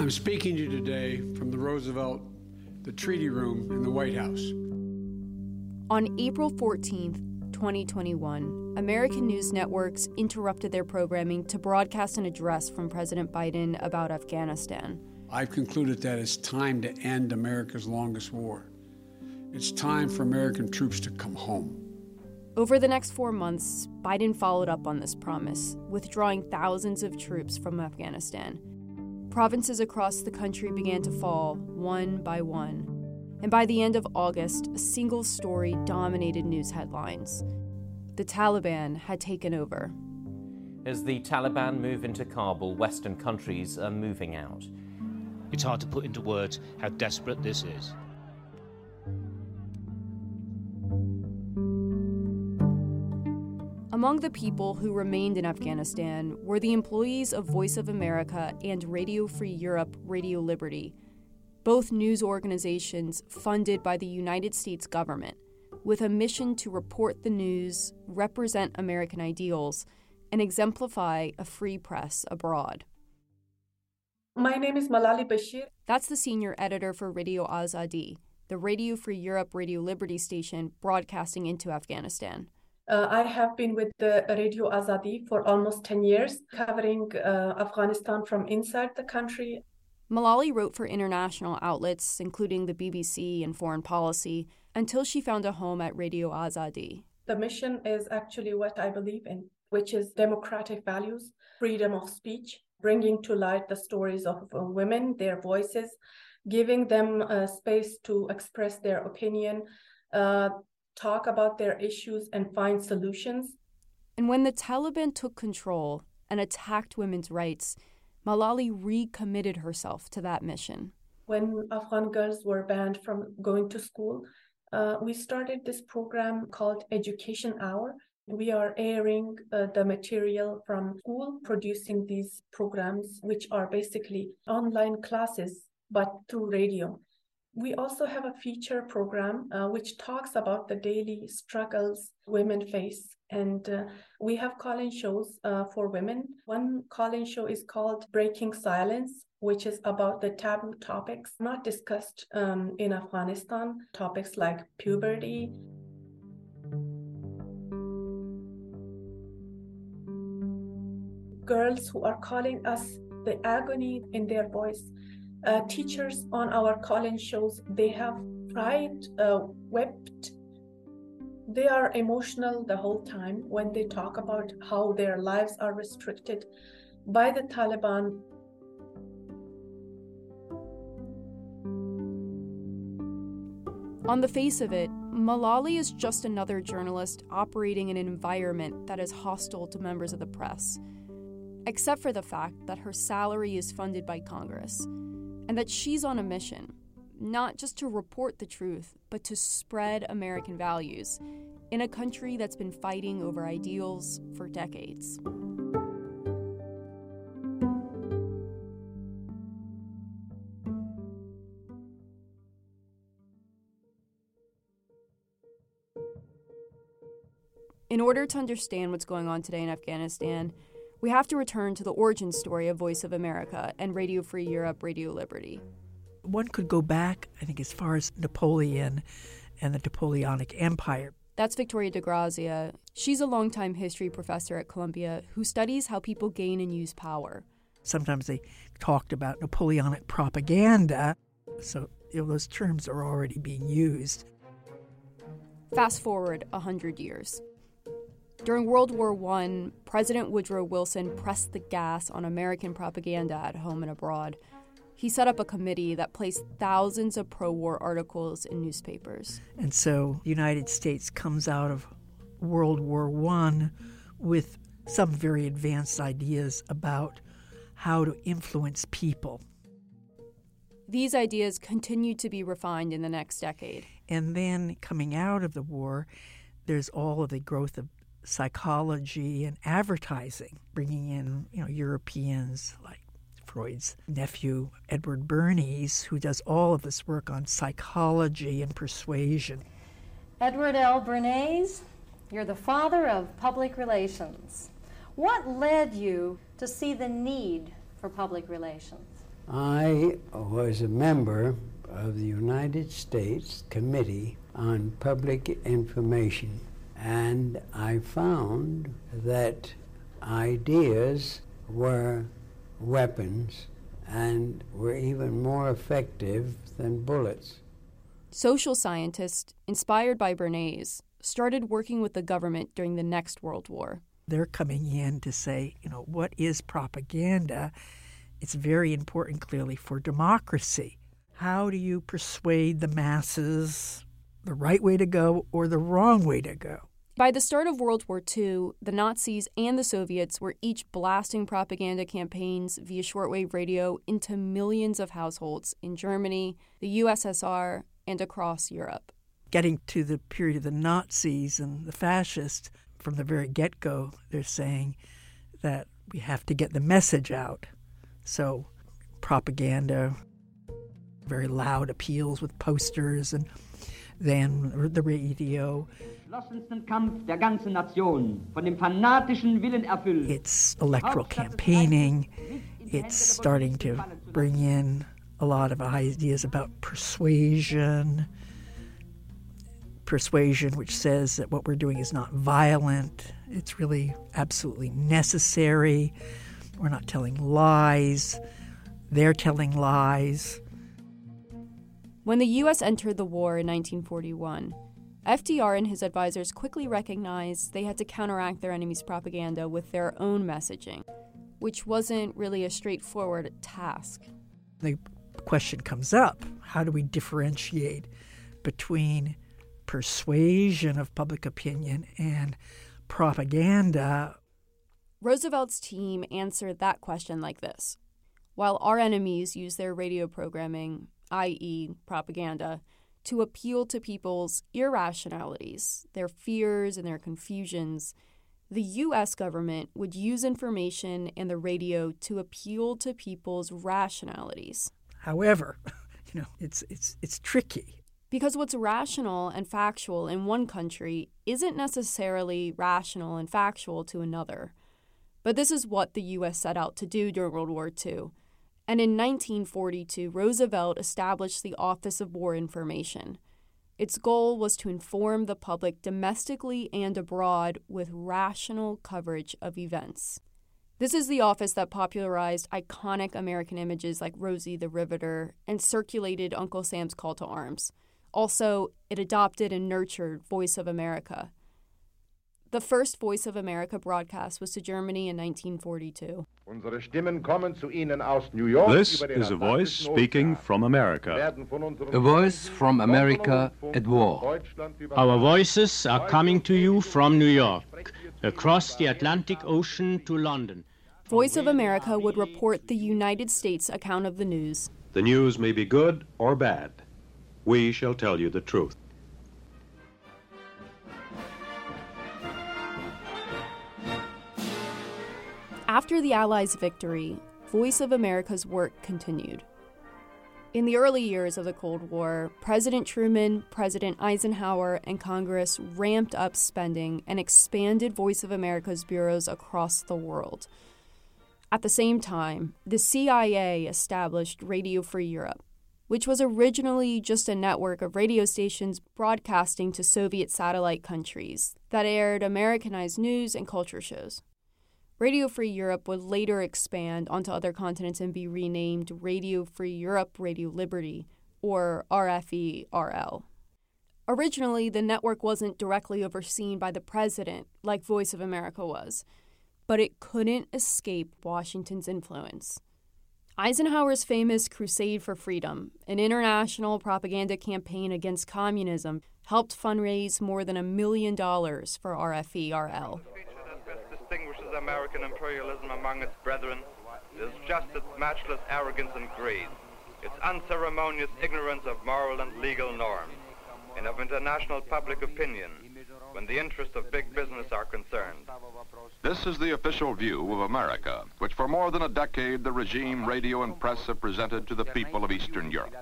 I'm speaking to you today from the Roosevelt, the Treaty Room in the White House. On April 14th, 2021, American news networks interrupted their programming to broadcast an address from President Biden about Afghanistan. I've concluded that it's time to end America's longest war. It's time for American troops to come home. Over the next 4 months, Biden followed up on this promise, withdrawing thousands of troops from Afghanistan. Provinces across the country began to fall, one by one. And by the end of August, a single story dominated news headlines. The Taliban had taken over. As the Taliban move into Kabul, Western countries are moving out. It's hard to put into words how desperate this is. Among the people who remained in Afghanistan were the employees of Voice of America and Radio Free Europe/Radio Liberty, both news organizations funded by the United States government, with a mission to report the news, represent American ideals, and exemplify a free press abroad. My name is Malali Bashir. That's the senior editor for Radio Azadi, the Radio Free Europe/Radio Liberty station broadcasting into Afghanistan. I have been with the Radio Azadi for almost 10 years, covering Afghanistan from inside the country. Malali wrote for international outlets, including the BBC and Foreign Policy, until she found a home at Radio Azadi. The mission is actually what I believe in, which is democratic values, freedom of speech, bringing to light the stories of women, their voices, giving them space to express their opinion, talk about their issues, and find solutions. And when the Taliban took control and attacked women's rights, Malali recommitted herself to that mission. When Afghan girls were banned from going to school, we started this program called Education Hour. We are airing the material from school, producing these programs, which are basically online classes, but through radio. We also have a feature program which talks about the daily struggles women face. And we have call-in shows for women. One call-in show is called Breaking Silence, which is about the taboo topics not discussed in Afghanistan, topics like puberty. Girls who are calling us, the agony in their voice. Teachers on our call-in shows, they have cried, wept. They are emotional the whole time when they talk about how their lives are restricted by the Taliban. On the face of it, Malali is just another journalist operating in an environment that is hostile to members of the press, except for the fact that her salary is funded by Congress, and that she's on a mission, not just to report the truth, but to spread American values in a country that's been fighting over ideals for decades. In order to understand what's going on today in Afghanistan, we have to return to the origin story of Voice of America and Radio Free Europe, Radio Liberty. One could go back, I think, as far as Napoleon and the Napoleonic Empire. That's Victoria de Grazia. She's a longtime history professor at Columbia who studies how people gain and use power. Sometimes they talked about Napoleonic propaganda, so those terms are already being used. Fast forward 100 years. During World War I, President Woodrow Wilson pressed the gas on American propaganda at home and abroad. He set up a committee that placed thousands of pro-war articles in newspapers. And so the United States comes out of World War I with some very advanced ideas about how to influence people. These ideas continued to be refined in the next decade. And then coming out of the war, there's all of the growth of psychology and advertising, bringing in, Europeans like Freud's nephew, Edward Bernays, who does all of this work on psychology and persuasion. Edward L. Bernays, you're the father of public relations. What led you to see the need for public relations? I was a member of the United States Committee on Public Information, and I found that ideas were weapons and were even more effective than bullets. Social scientists, inspired by Bernays, started working with the government during the next World War. They're coming in to say, you know, what is propaganda? It's very important, clearly, for democracy. How do you persuade the masses the right way to go or the wrong way to go? By the start of World War II, the Nazis and the Soviets were each blasting propaganda campaigns via shortwave radio into millions of households in Germany, the USSR, and across Europe. Getting to the period of the Nazis and the fascists, from the very get-go, they're saying that we have to get the message out. So propaganda, very loud appeals with posters, and then the radio. It's electoral campaigning. It's starting to bring in a lot of ideas about persuasion. Persuasion, which says that what we're doing is not violent. It's really absolutely necessary. We're not telling lies. They're telling lies. When the U.S. entered the war in 1941, FDR and his advisors quickly recognized they had to counteract their enemy's propaganda with their own messaging, which wasn't really a straightforward task. The question comes up, how do we differentiate between persuasion of public opinion and propaganda? Roosevelt's team answered that question like this. While our enemies use their radio programming, i.e. propaganda, to appeal to people's irrationalities, their fears and their confusions, the U.S. government would use information and the radio to appeal to people's rationalities. However, you know, it's tricky. Because what's rational and factual in one country isn't necessarily rational and factual to another. But this is what the U.S. set out to do during World War II. And in 1942, Roosevelt established the Office of War Information. Its goal was to inform the public domestically and abroad with rational coverage of events. This is the office that popularized iconic American images like Rosie the Riveter and circulated Uncle Sam's call to arms. Also, it adopted and nurtured Voice of America. The first Voice of America broadcast was to Germany in 1942. This is a voice speaking from America. A voice from America at war. Our voices are coming to you from New York, across the Atlantic Ocean to London. Voice of America would report the United States account of the news. The news may be good or bad. We shall tell you the truth. After the Allies' victory, Voice of America's work continued. In the early years of the Cold War, President Truman, President Eisenhower, and Congress ramped up spending and expanded Voice of America's bureaus across the world. At the same time, the CIA established Radio Free Europe, which was originally just a network of radio stations broadcasting to Soviet satellite countries that aired Americanized news and culture shows. Radio Free Europe would later expand onto other continents and be renamed Radio Free Europe/Radio Liberty, or RFE-RL. Originally, the network wasn't directly overseen by the president, like Voice of America was, but it couldn't escape Washington's influence. Eisenhower's famous Crusade for Freedom, an international propaganda campaign against communism, helped fundraise more than $1 million for RFE-RL. Distinguishes American imperialism among its brethren is just its matchless arrogance and greed, its unceremonious ignorance of moral and legal norms, and of international public opinion when the interests of big business are concerned. This is the official view of America, which for more than a decade the regime, radio, and press have presented to the people of Eastern Europe.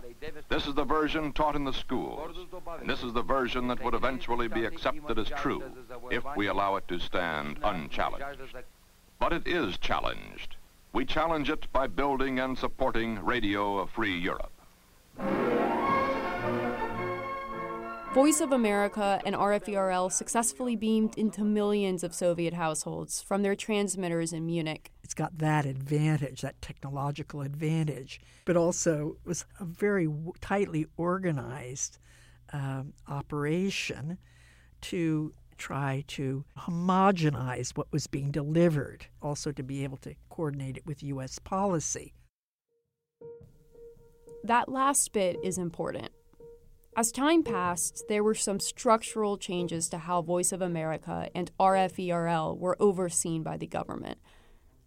This is the version taught in the schools, and this is the version that would eventually be accepted as true if we allow it to stand unchallenged. But it is challenged, We challenge it by building and supporting Radio Free Europe. Voice of America and RFERL successfully beamed into millions of Soviet households from their transmitters in Munich. It's got that advantage, that technological advantage, but also it was a very tightly organized operation to try to homogenize what was being delivered, also to be able to coordinate it with U.S. policy. That last bit is important. As time passed, there were some structural changes to how Voice of America and RFERL were overseen by the government.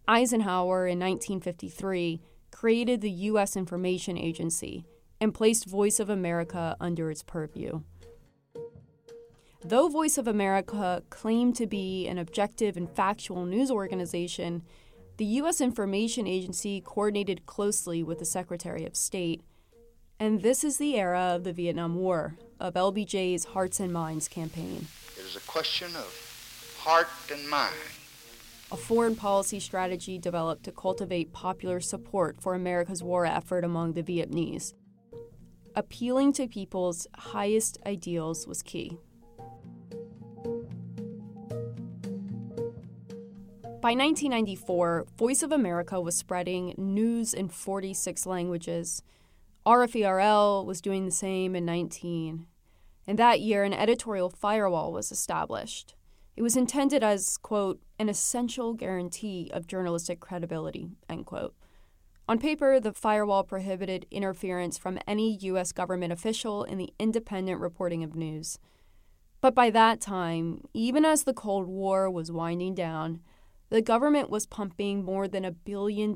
Eisenhower, in 1953, created the U.S. Information Agency and placed Voice of America under its purview. Though Voice of America claimed to be an objective and factual news organization, the U.S. Information Agency coordinated closely with the Secretary of State. And this is the era of the Vietnam War, of LBJ's Hearts and Minds campaign. It is a question of heart and mind. A foreign policy strategy developed to cultivate popular support for America's war effort among the Vietnamese. Appealing to people's highest ideals was key. By 1994, Voice of America was spreading news in 46 languages. RFERL was doing the same in 19. And that year, an editorial firewall was established. It was intended as, quote, an essential guarantee of journalistic credibility, end quote. On paper, the firewall prohibited interference from any U.S. government official in the independent reporting of news. But by that time, even as the Cold War was winding down, the government was pumping more than $1 billion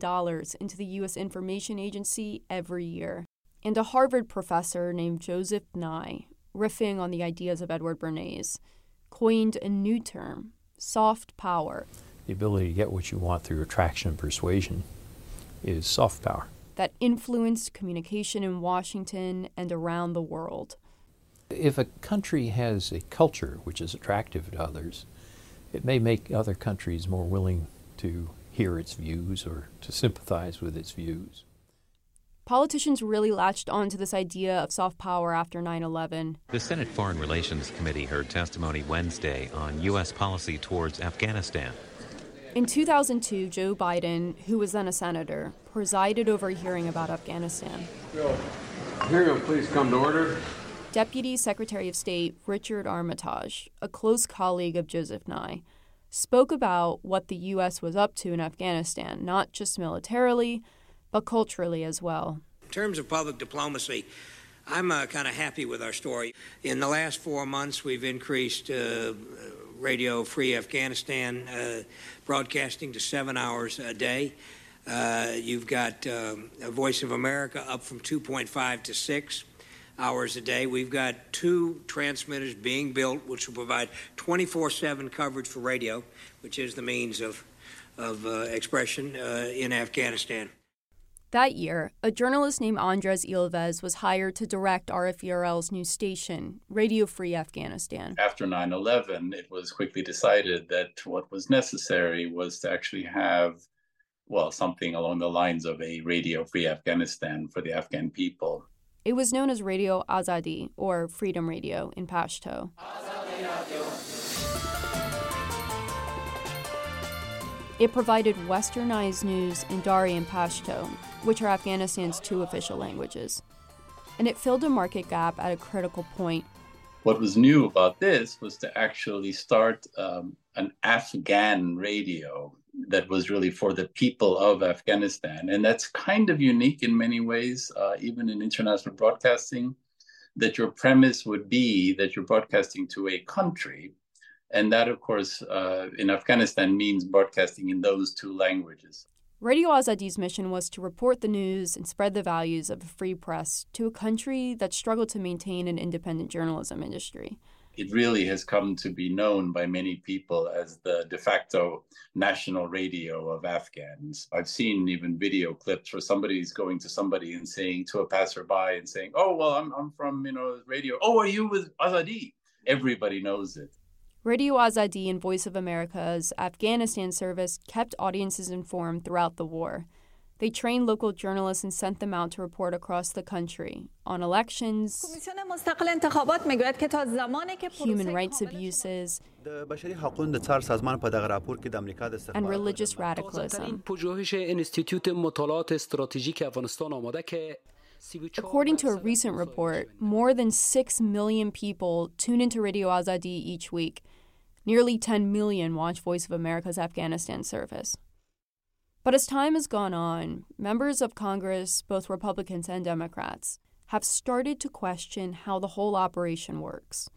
into the U.S. Information Agency every year. And a Harvard professor named Joseph Nye, riffing on the ideas of Edward Bernays, coined a new term, soft power. The ability to get what you want through attraction and persuasion is soft power. That influenced communication in Washington and around the world. If a country has a culture which is attractive to others, it may make other countries more willing to hear its views or to sympathize with its views. Politicians really latched on to this idea of soft power after 9/11. The Senate Foreign Relations Committee heard testimony Wednesday on U.S. policy towards Afghanistan. In 2002, Joe Biden, who was then a senator, presided over a hearing about Afghanistan. Bill, hearing please come to order. Deputy Secretary of State Richard Armitage, a close colleague of Joseph Nye, spoke about what the U.S. was up to in Afghanistan, not just militarily, but culturally as well. In terms of public diplomacy, I'm kind of happy with our story. In the last 4 months, we've increased Radio Free Afghanistan broadcasting to 7 hours a day. You've got Voice of America up from 2.5 to 6. Hours a day. We've got 2 transmitters being built, which will provide 24/7 coverage for radio, which is the means of expression in Afghanistan. That year, a journalist named Andres Ilvez was hired to direct RFERL's new station, Radio Free Afghanistan. After 9/11, it was quickly decided that what was necessary was to actually have, well, something along the lines of a Radio Free Afghanistan for the Afghan people. It was known as Radio Azadi, or Freedom Radio, in Pashto. It provided westernized news in Dari and Pashto, which are Afghanistan's 2 official languages. And it filled a market gap at a critical point. What was new about this was to actually start an Afghan radio that was really for the people of Afghanistan. And that's kind of unique in many ways, even in international broadcasting, that your premise would be that you're broadcasting to a country. And that, of course, in Afghanistan means broadcasting in those 2 languages. Radio Azadi's mission was to report the news and spread the values of a free press to a country that struggled to maintain an independent journalism industry. It really has come to be known by many people as the de facto national radio of Afghans. I've seen even video clips where somebody's going to somebody and saying to a passerby and saying, oh, well, I'm from, radio. Oh, are you with Azadi? Everybody knows it. Radio Azadi and Voice of America's Afghanistan service kept audiences informed throughout the war. They trained local journalists and sent them out to report across the country on elections, human rights abuses, and religious radicalism. According to a recent report, more than 6 million people tune into Radio Azadi each week. Nearly 10 million watch Voice of America's Afghanistan service. But as time has gone on, members of Congress, both Republicans and Democrats, have started to question how the whole operation works.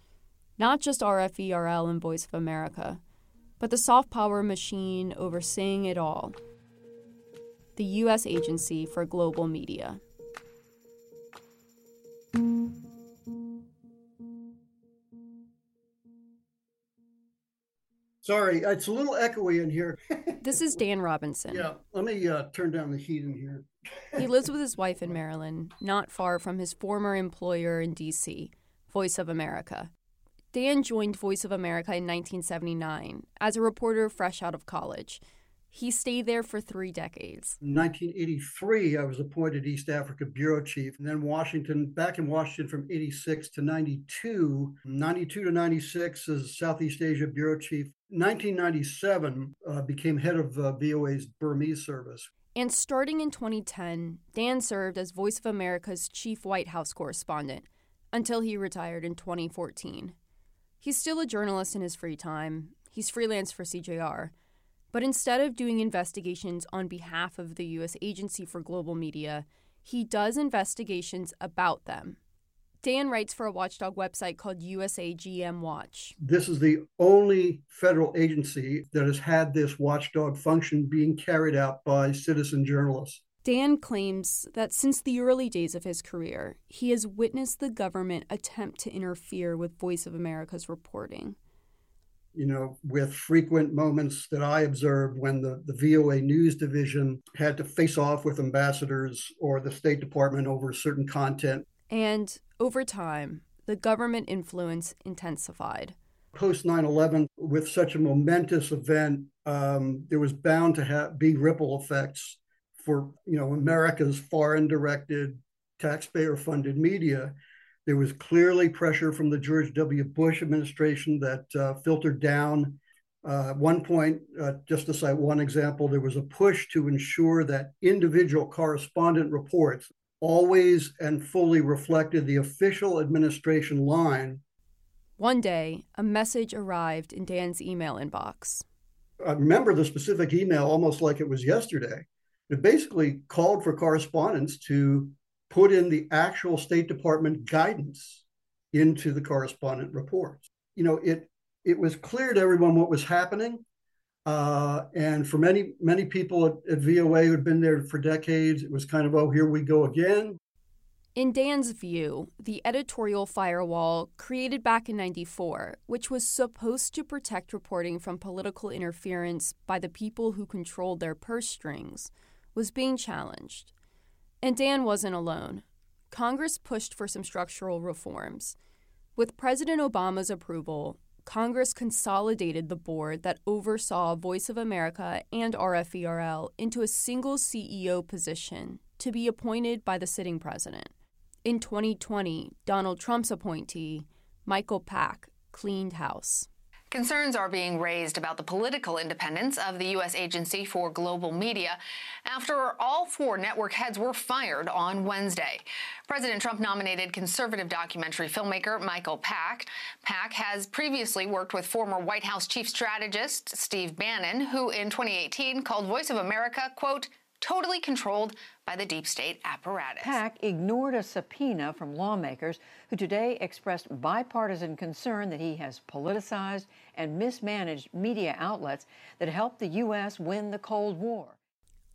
Not just RFERL and Voice of America, but the soft power machine overseeing it all, the U.S. Agency for Global Media. Sorry, it's a little echoey in here. This is Dan Robinson. Yeah, let me turn down the heat in here. He lives with his wife in Maryland, not far from his former employer in D.C., Voice of America. Dan joined Voice of America in 1979 as a reporter fresh out of college. He stayed there for 3 decades. In 1983, I was appointed East Africa Bureau Chief, and then back in Washington from 86 to 92. 92 to 96 as Southeast Asia Bureau Chief. 1997, became head of VOA's Burmese service. And starting in 2010, Dan served as Voice of America's chief White House correspondent until he retired in 2014. He's still a journalist in his free time. He's freelance for CJR. But instead of doing investigations on behalf of the U.S. Agency for Global Media, he does investigations about them. Dan writes for a watchdog website called USAGM Watch. This is the only federal agency that has had this watchdog function being carried out by citizen journalists. Dan claims that since the early days of his career, he has witnessed the government attempt to interfere with Voice of America's reporting. You know, with frequent moments that I observed when the VOA News Division had to face off with ambassadors or the State Department over certain content. And over time, the government influence intensified. Post 9/11, with such a momentous event, there was bound to be ripple effects for, you know, America's foreign-directed, taxpayer-funded media. There was clearly pressure from the George W. Bush administration that filtered down. At one point, just to cite one example, there was a push to ensure that individual correspondent reports always and fully reflected the official administration line. One day, a message arrived in Dan's email inbox. I remember the specific email almost like it was yesterday. It basically called for correspondents to put in the actual State Department guidance into the correspondent reports. You know, it was clear to everyone what was happening. And for many people at VOA who had been there for decades, it was kind of, oh, here we go again. In Dan's view, the editorial firewall created back in 94, which was supposed to protect reporting from political interference by the people who controlled their purse strings, was being challenged. And Dan wasn't alone. Congress pushed for some structural reforms. With President Obama's approval, Congress consolidated the board that oversaw Voice of America and RFERL into a single CEO position to be appointed by the sitting president. In 2020, Donald Trump's appointee, Michael Pack, cleaned house. Concerns are being raised about the political independence of the U.S. Agency for Global Media after all 4 network heads were fired on Wednesday. President Trump nominated conservative documentary filmmaker Michael Pack. Pack has previously worked with former White House chief strategist Steve Bannon, who in 2018 called Voice of America, quote, totally controlled by the deep state apparatus. Pack ignored a subpoena from lawmakers who today expressed bipartisan concern that he has politicized and mismanaged media outlets that helped the U.S. win the Cold War.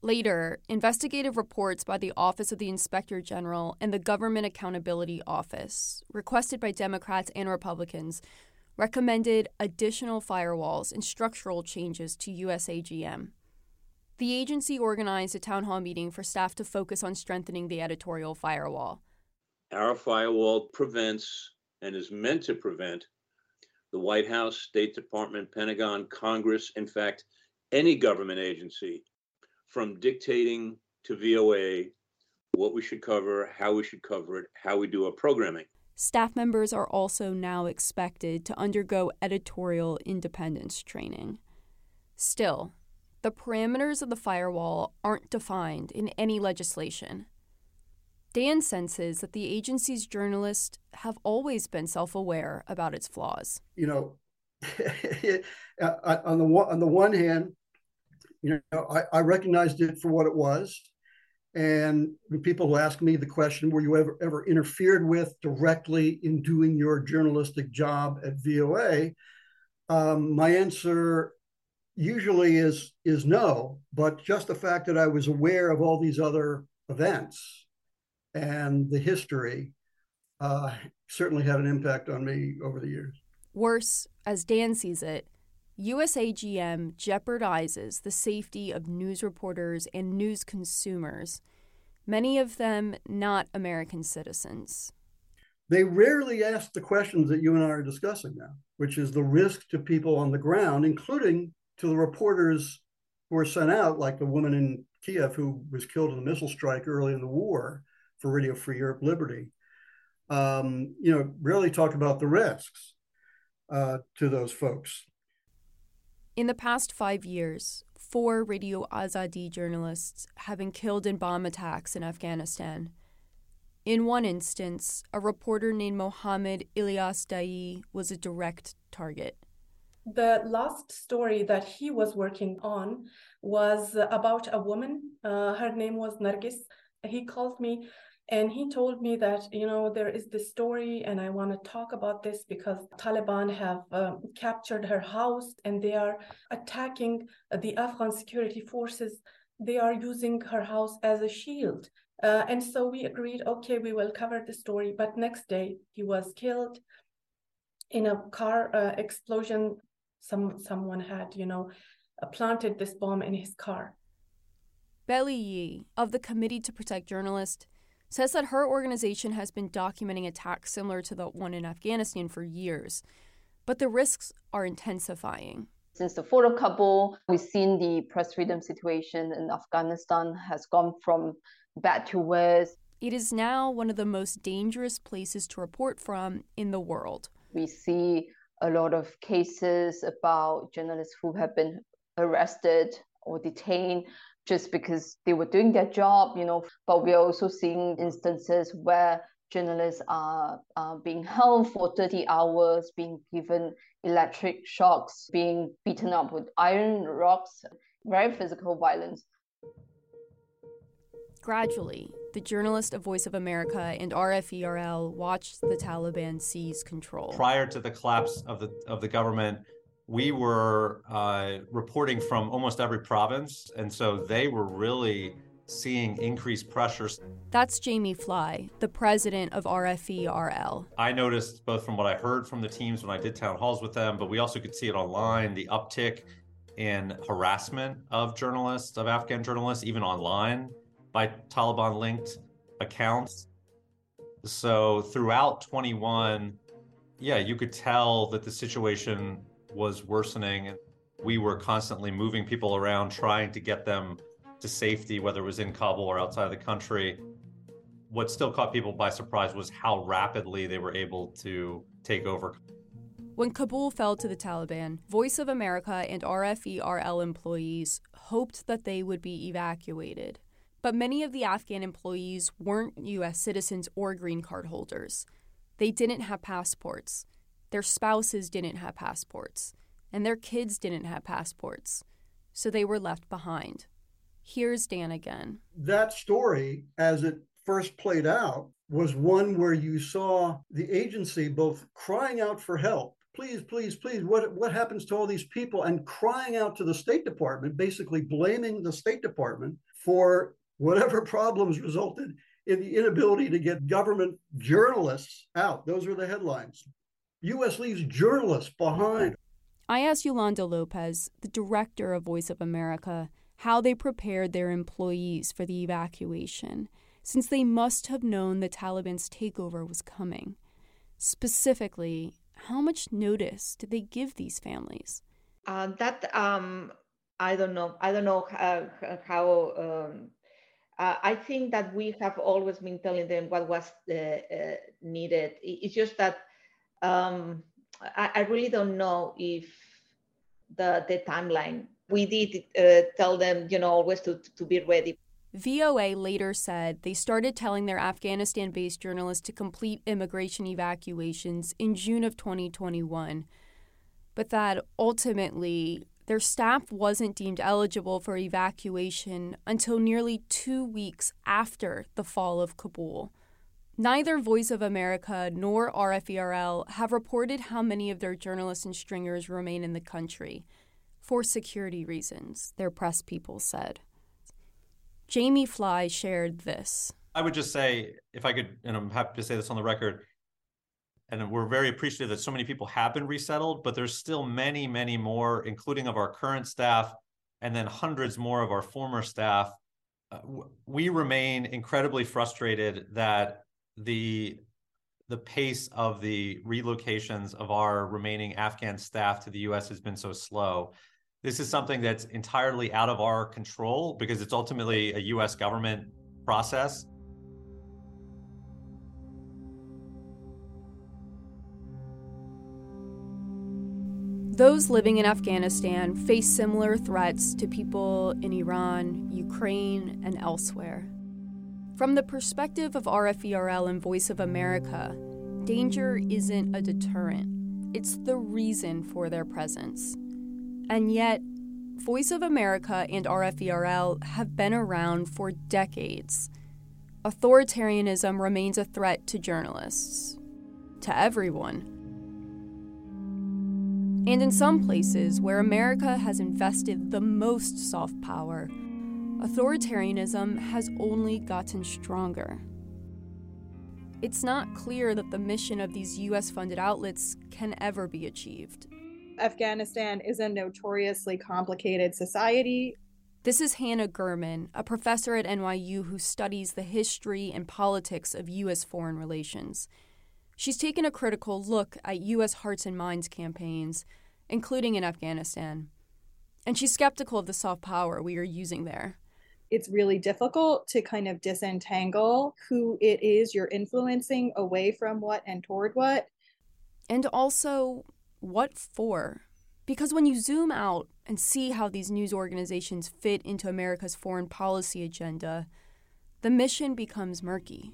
Later, investigative reports by the Office of the Inspector General and the Government Accountability Office, requested by Democrats and Republicans, recommended additional firewalls and structural changes to USAGM. The agency organized a town hall meeting for staff to focus on strengthening the editorial firewall. Our firewall prevents and is meant to prevent the White House, State Department, Pentagon, Congress, in fact, any government agency from dictating to VOA what we should cover, how we should cover it, how we do our programming. Staff members are also now expected to undergo editorial independence training. Still, the parameters of the firewall aren't defined in any legislation. Dan senses that the agency's journalists have always been self-aware about its flaws. You know, on the one hand, you know, I recognized it for what it was. And people who ask me the question, were you ever interfered with directly in doing your journalistic job at VOA? My answer usually is no, but just the fact that I was aware of all these other events and the history certainly had an impact on me over the years. Worse, as Dan sees it, USAGM jeopardizes the safety of news reporters and news consumers, many of them not American citizens. They rarely ask the questions that you and I are discussing now, which is the risk to people on the ground, including to the reporters who are sent out, like the woman in Kiev who was killed in a missile strike early in the war for Radio Free Europe/Liberty. Rarely talk about the risks to those folks. In the past 5 years, 4 Radio Azadi journalists have been killed in bomb attacks in Afghanistan. In one instance, a reporter named Mohammad Ilyas Dayi was a direct target. The last story that he was working on was about a woman. Her name was Nargis. He called me and he told me that, you know, there is this story and I want to talk about this because Taliban have captured her house and they are attacking the Afghan security forces. They are using her house as a shield. And so we agreed, okay, we will cover the story. But next day he was killed in a car explosion. Someone had, planted this bomb in his car. Belly Yee of the Committee to Protect Journalists says that her organization has been documenting attacks similar to the one in Afghanistan for years, but the risks are intensifying. Since the fall of Kabul, we've seen the press freedom situation in Afghanistan has gone from bad to worse. It is now one of the most dangerous places to report from in the world. We see a lot of cases about journalists who have been arrested or detained just because they were doing their job, but we are also seeing instances where journalists are being held for 30 hours, being given electric shocks, being beaten up with iron rods, very physical violence. Gradually, the journalists of Voice of America and RFERL watched the Taliban seize control. Prior to the collapse of the government, we were reporting from almost every province, and so they were really seeing increased pressures. That's Jamie Fly, the president of RFERL. I noticed both from what I heard from the teams when I did town halls with them, but we also could see it online, the uptick in harassment of journalists, of Afghan journalists, even online by Taliban-linked accounts. So throughout 21, you could tell that the situation was worsening. We were constantly moving people around, trying to get them to safety, whether it was in Kabul or outside of the country. What still caught people by surprise was how rapidly they were able to take over. When Kabul fell to the Taliban, Voice of America and RFERL employees hoped that they would be evacuated. But many of the Afghan employees weren't U.S. citizens or green card holders. They didn't have passports. Their spouses didn't have passports, and their kids didn't have passports, so they were left behind. Here's Dan again. That story, as it first played out, was one where you saw the agency both crying out for help, please, please, please, what happens to all these people, and crying out to the State Department, basically blaming the State Department for whatever problems resulted in the inability to get government journalists out. Those were the headlines. U.S. leaves journalists behind. I asked Yolanda Lopez, the director of Voice of America, how they prepared their employees for the evacuation, since they must have known the Taliban's takeover was coming. Specifically, How much notice did they give these families? I don't know. I don't know how. I think that we have always been telling them what was needed. It's just that I really don't know if the timeline. We did tell them, always to be ready. VOA later said they started telling their Afghanistan-based journalists to complete immigration evacuations in June of 2021, but that ultimately their staff wasn't deemed eligible for evacuation until nearly 2 weeks after the fall of Kabul. Neither Voice of America nor RFERL have reported how many of their journalists and stringers remain in the country for security reasons, their press people said. Jamie Fly shared this. I would just say, if I could, and I'm happy to say this on the record, and we're very appreciative that so many people have been resettled, but there's still many, many more, including of our current staff, and then hundreds more of our former staff. We remain incredibly frustrated that the pace of the relocations of our remaining Afghan staff to the U.S. has been so slow. This is something that's entirely out of our control because it's ultimately a U.S. government process. Those living in Afghanistan face similar threats to people in Iran, Ukraine, and elsewhere. From the perspective of RFERL and Voice of America, danger isn't a deterrent. It's the reason for their presence. And yet, Voice of America and RFERL have been around for decades. Authoritarianism remains a threat to journalists, to everyone. And in some places where America has invested the most soft power, authoritarianism has only gotten stronger. It's not clear that the mission of these U.S.-funded outlets can ever be achieved. Afghanistan is a notoriously complicated society. This is Hannah Gurman, a professor at NYU who studies the history and politics of U.S. foreign relations. She's taken a critical look at U.S. Hearts and Minds campaigns, including in Afghanistan. And she's skeptical of the soft power we are using there. It's really difficult to kind of disentangle who it is you're influencing away from what and toward what. And also, what for? Because when you zoom out and see how these news organizations fit into America's foreign policy agenda, the mission becomes murky.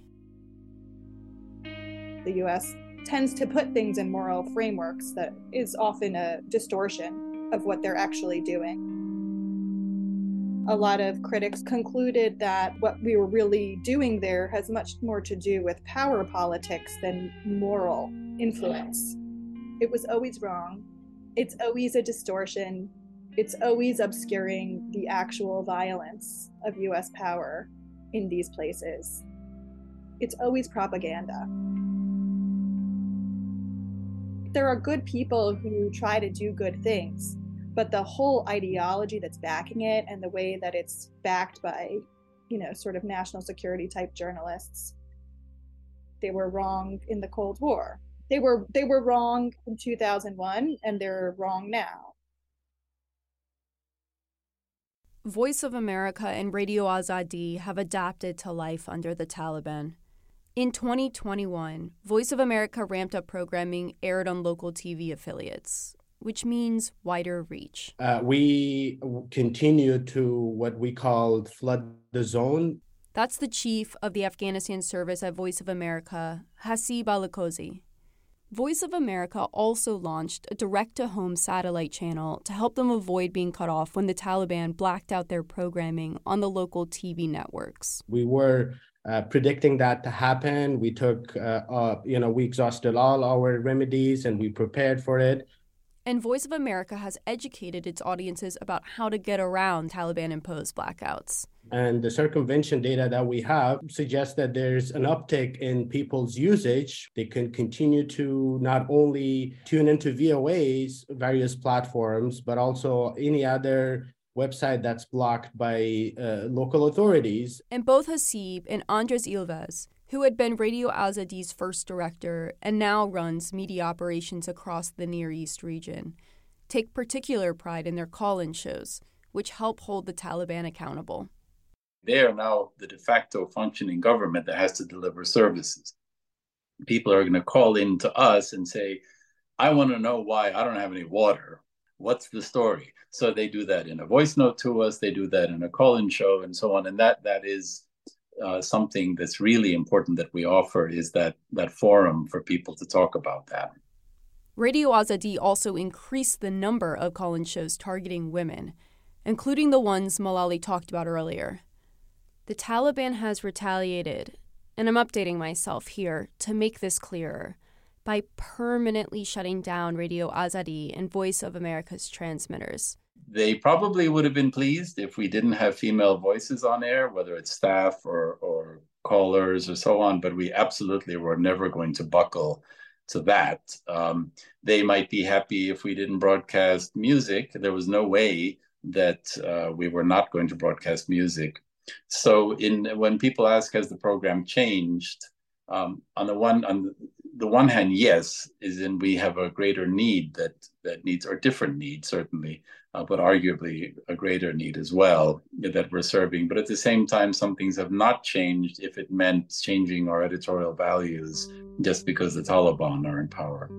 The U.S. tends to put things in moral frameworks that is often a distortion of what they're actually doing. A lot of critics concluded that what we were really doing there has much more to do with power politics than moral influence. It was always wrong. It's always a distortion. It's always obscuring the actual violence of U.S. power in these places. It's always propaganda. There are good people who try to do good things, but the whole ideology that's backing it and the way that it's backed by, sort of national security type journalists, they were wrong in the Cold War. They were wrong in 2001, and they're wrong now. Voice of America and Radio Azadi have adapted to life under the Taliban. In 2021, Voice of America ramped up programming aired on local TV affiliates, which means wider reach. We continue to what we called flood the zone. That's the chief of the Afghanistan service at Voice of America, Hasib Alikozai. Voice of America also launched a direct-to-home satellite channel to help them avoid being cut off when the Taliban blacked out their programming on the local TV networks. We were predicting that to happen. We took, we exhausted all our remedies and we prepared for it. And Voice of America has educated its audiences about how to get around Taliban-imposed blackouts. And the circumvention data that we have suggests that there's an uptick in people's usage. They can continue to not only tune into VOA's various platforms, but also any other website that's blocked by local authorities. And both Hasib and Andres Ilvez, who had been Radio Azadi's first director and now runs media operations across the Near East region, take particular pride in their call-in shows, which help hold the Taliban accountable. They are now the de facto functioning government that has to deliver services. People are going to call in to us and say, I want to know why I don't have any water. What's the story? So they do that in a voice note to us. They do that in a call-in show and so on. And that is something that's really important that we offer, is that forum for people to talk about that. Radio Azadi also increased the number of call-in shows targeting women, including the ones Malali talked about earlier. The Taliban has retaliated, and I'm updating myself here to make this clearer, by permanently shutting down Radio Azadi and Voice of America's transmitters. They probably would have been pleased if we didn't have female voices on air, whether it's staff or callers or so on, but we absolutely were never going to buckle to that. They might be happy if we didn't broadcast music. There was no way that we were not going to broadcast music. So when people ask, has the program changed? On the one hand, yes, is in we have a greater need that needs, or different need certainly, but arguably a greater need as well that we're serving. But at the same time, some things have not changed if it meant changing our editorial values just because the Taliban are in power.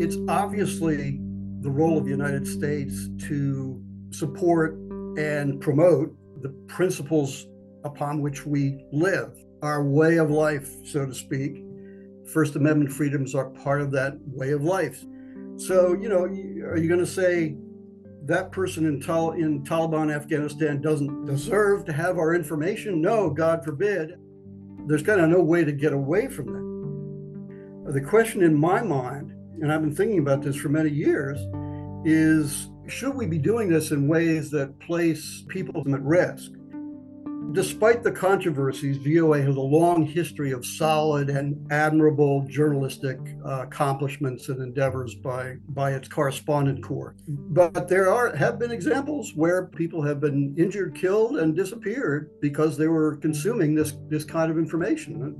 It's obviously the role of the United States to support and promote the principles upon which we live, our way of life, so to speak. First Amendment freedoms are part of that way of life. So, are you going to say that person in Taliban Afghanistan doesn't deserve to have our information? No, God forbid. There's kind of no way to get away from that. The question in my mind, and I've been thinking about this for many years, is should we be doing this in ways that place people at risk? Despite the controversies, VOA has a long history of solid and admirable journalistic accomplishments and endeavors by its correspondent corps. But there have been examples where people have been injured, killed, and disappeared because they were consuming this kind of information. A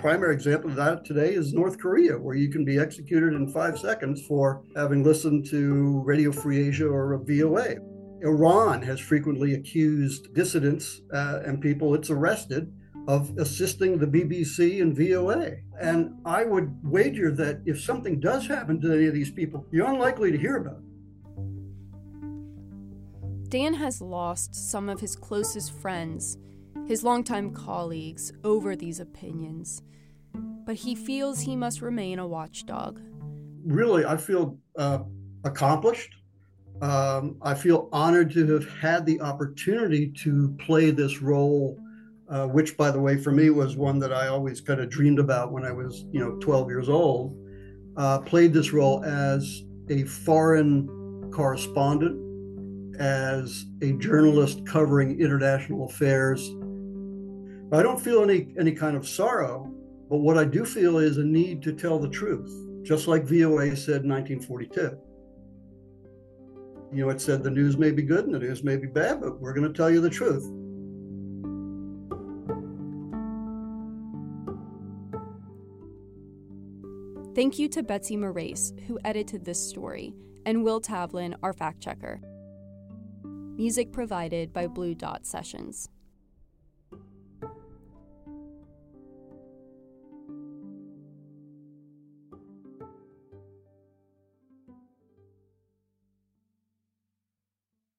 primary example of that today is North Korea, where you can be executed in 5 seconds for having listened to Radio Free Asia or a VOA. Iran has frequently accused dissidents and people it's arrested of assisting the BBC and VOA. And I would wager that if something does happen to any of these people, you're unlikely to hear about it. Dan has lost some of his closest friends, his longtime colleagues, over these opinions. But he feels he must remain a watchdog. Really, I feel accomplished. I feel honored to have had the opportunity to play this role, which, by the way, for me was one that I always kind of dreamed about when I was, 12 years old, played this role as a foreign correspondent, as a journalist covering international affairs. I don't feel any kind of sorrow, but what I do feel is a need to tell the truth, just like VOA said in 1942. It said the news may be good and the news may be bad, but we're going to tell you the truth. Thank you to Betsy Morace, who edited this story, and Will Tavlin, our fact checker. Music provided by Blue Dot Sessions.